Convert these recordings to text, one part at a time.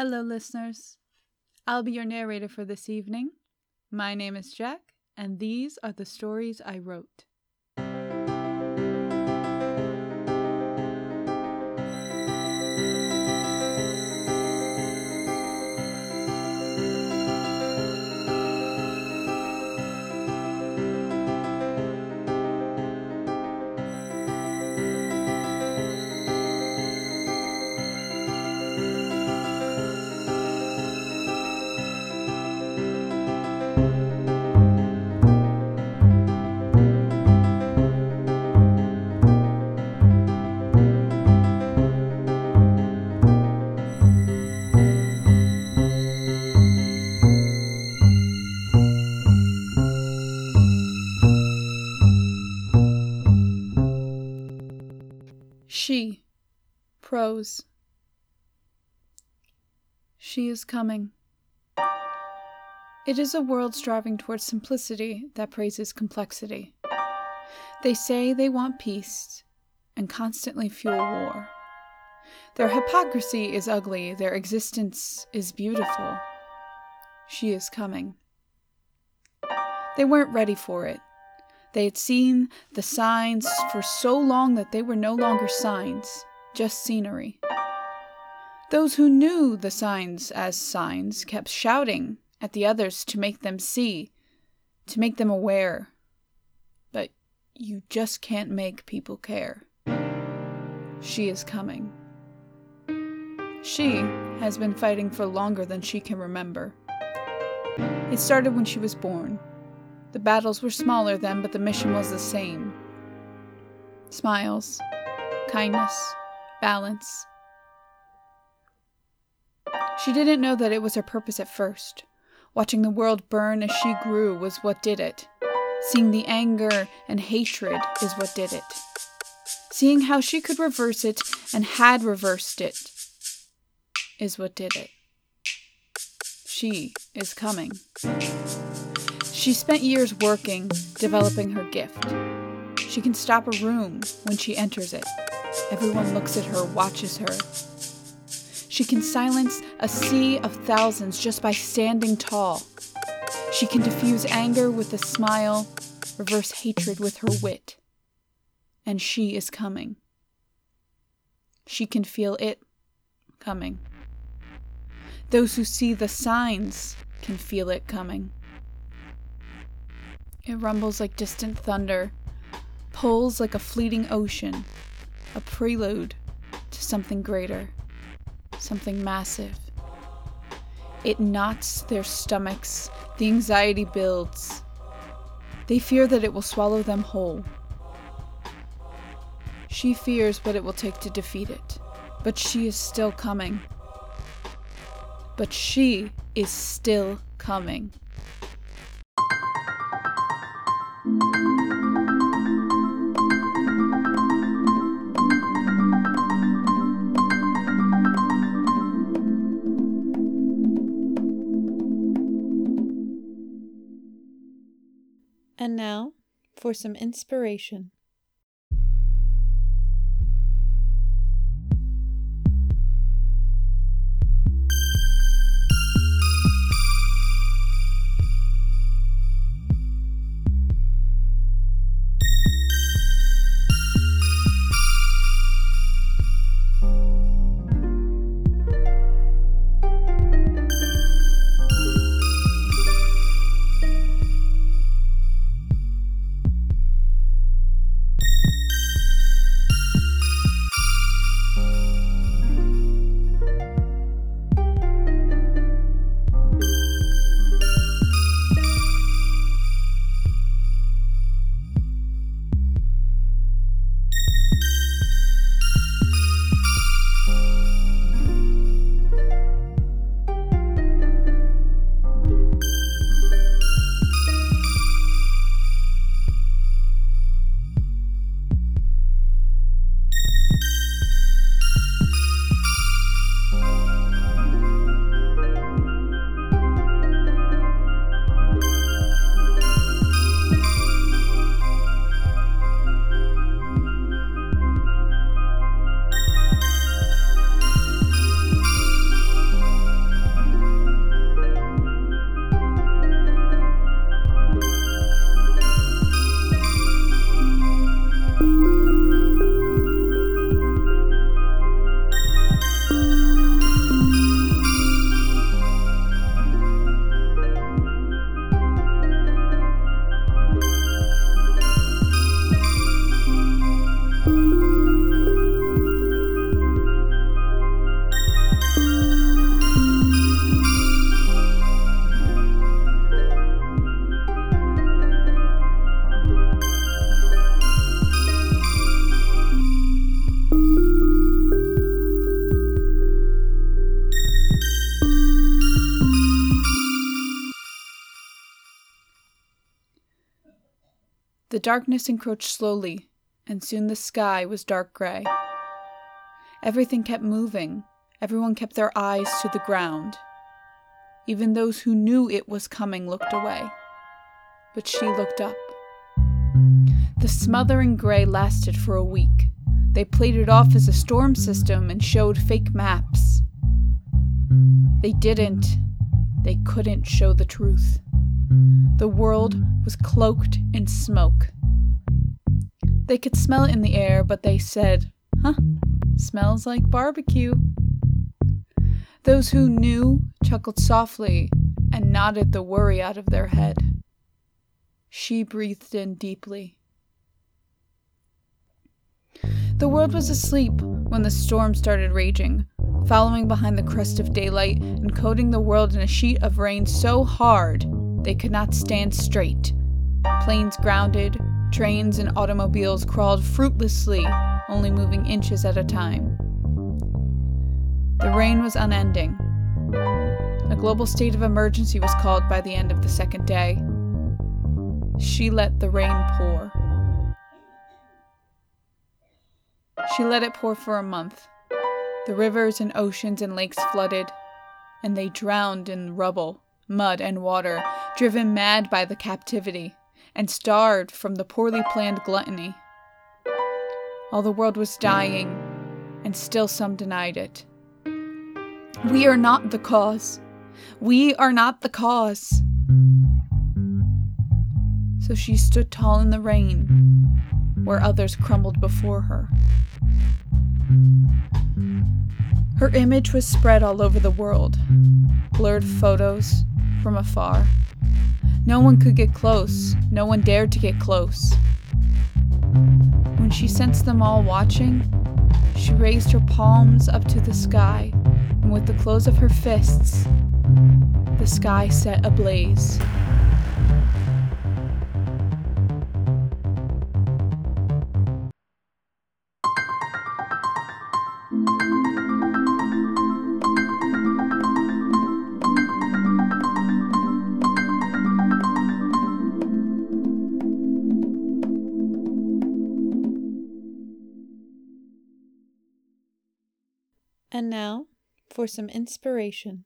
Hello, listeners. I'll be your narrator for this evening. My name is Jack, and these are the stories I wrote. She. Prose. She is coming. It is a world striving towards simplicity that praises complexity. They say they want peace and constantly fuel war. Their hypocrisy is ugly, their existence is beautiful. She is coming. They weren't ready for it. They had seen the signs for so long that they were no longer signs, just scenery. Those who knew the signs as signs kept shouting at the others to make them see, to make them aware. But you just can't make people care. She is coming. She has been fighting for longer than she can remember. It started when she was born. The battles were smaller then, but the mission was the same. Smiles, kindness, balance. She didn't know that it was her purpose at first. Watching the world burn as she grew was what did it. Seeing the anger and hatred is what did it. Seeing how she could reverse it and had reversed it is what did it. She is coming. She spent years working, developing her gift. She can stop a room when she enters it. Everyone looks at her, watches her. She can silence a sea of thousands just by standing tall. She can diffuse anger with a smile, reverse hatred with her wit. And she is coming. She can feel it coming. Those who see the signs can feel it coming. It rumbles like distant thunder, pulls like a fleeting ocean, a prelude to something greater, something massive. It knots their stomachs, the anxiety builds. They fear that it will swallow them whole. She fears what it will take to defeat it, but she is still coming. But she is still coming. And now, for some inspiration. The darkness encroached slowly, and soon the sky was dark gray. Everything kept moving. Everyone kept their eyes to the ground. Even those who knew it was coming looked away. But she looked up. The smothering gray lasted for a week. They played it off as a storm system and showed fake maps. They couldn't show the truth. The world was cloaked in smoke. They could smell it in the air, but they said, "Huh, smells like barbecue." Those who knew chuckled softly and nodded the worry out of their head. She breathed in deeply. The world was asleep when the storm started raging, following behind the crust of daylight and coating the world in a sheet of rain so hard they could not stand straight. Planes grounded, trains and automobiles crawled fruitlessly, only moving inches at a time. The rain was unending. A global state of emergency was called by the end of the second day. She let the rain pour. She let it pour for a month. The rivers and oceans and lakes flooded, and they drowned in rubble, mud, and water, driven mad by the captivity, and starved from the poorly planned gluttony. All the world was dying, and still some denied it. We are not the cause. We are not the cause. So she stood tall in the rain, where others crumbled before her. Her image was spread all over the world, blurred photos from afar. No one could get close. No one dared to get close. When she sensed them all watching, she raised her palms up to the sky, and with the close of her fists, the sky set ablaze. And now, for some inspiration.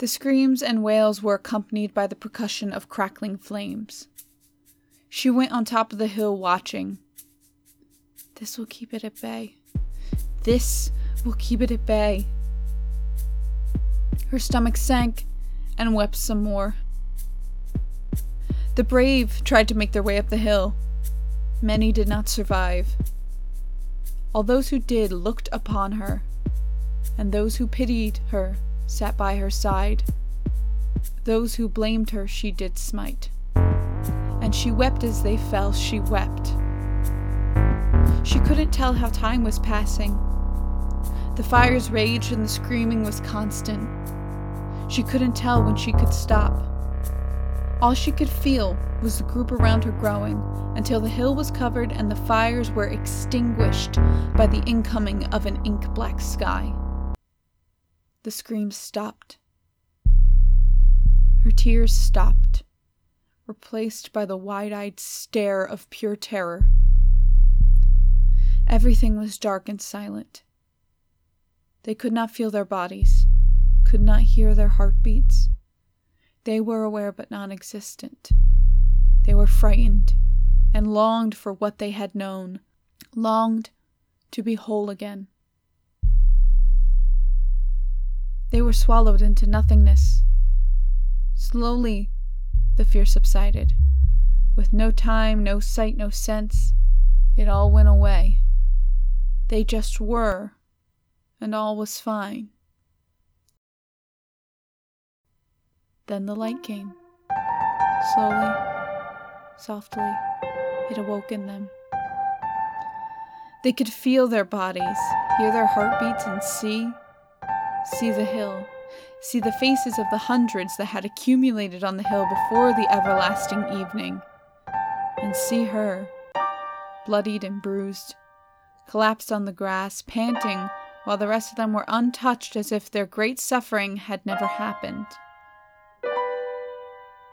The screams and wails were accompanied by the percussion of crackling flames. She went on top of the hill watching. This will keep it at bay. This will keep it at bay. Her stomach sank and wept some more. The brave tried to make their way up the hill. Many did not survive. All those who did looked upon her, and those who pitied her sat by her side. Those who blamed her she did smite, and she wept as they fell, she wept. She couldn't tell how time was passing. The fires raged and the screaming was constant. She couldn't tell when she could stop. All she could feel was the group around her growing, until the hill was covered and the fires were extinguished by the incoming of an ink-black sky. The screams stopped. Her tears stopped, replaced by the wide-eyed stare of pure terror. Everything was dark and silent. They could not feel their bodies, could not hear their heartbeats. They were aware but non-existent. They were frightened and longed for what they had known, longed to be whole again. They were swallowed into nothingness. Slowly, the fear subsided. With no time, no sight, no sense, it all went away. They just were, and all was fine. Then the light came. Slowly, softly, it awoke in them. They could feel their bodies, hear their heartbeats, and see the hill. See the faces of the hundreds that had accumulated on the hill before the everlasting evening, and see her, bloodied and bruised, collapsed on the grass, panting, while the rest of them were untouched as if their great suffering had never happened.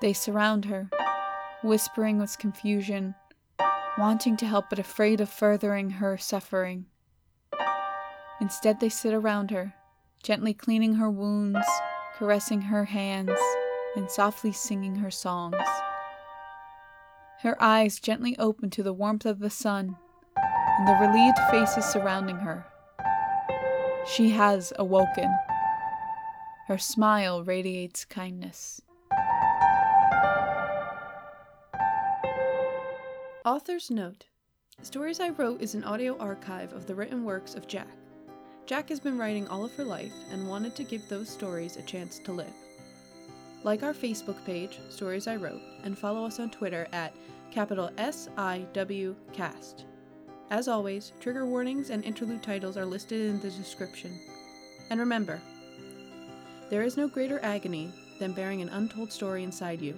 They surround her, whispering with confusion, wanting to help but afraid of furthering her suffering. Instead, they sit around her, gently cleaning her wounds, caressing her hands, and softly singing her songs. Her eyes gently open to the warmth of the sun and the relieved faces surrounding her. She has awoken. Her smile radiates kindness. Author's note: Stories I Wrote is an audio archive of the written works of Jack. Jack has been writing all of her life and wanted to give those stories a chance to live. Like our Facebook page, Stories I Wrote, and follow us on Twitter at @SIWcast. As always, trigger warnings and interlude titles are listed in the description. And remember, there is no greater agony than bearing an untold story inside you.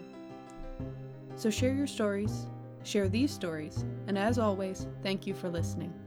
So share your stories, share these stories, and as always, thank you for listening.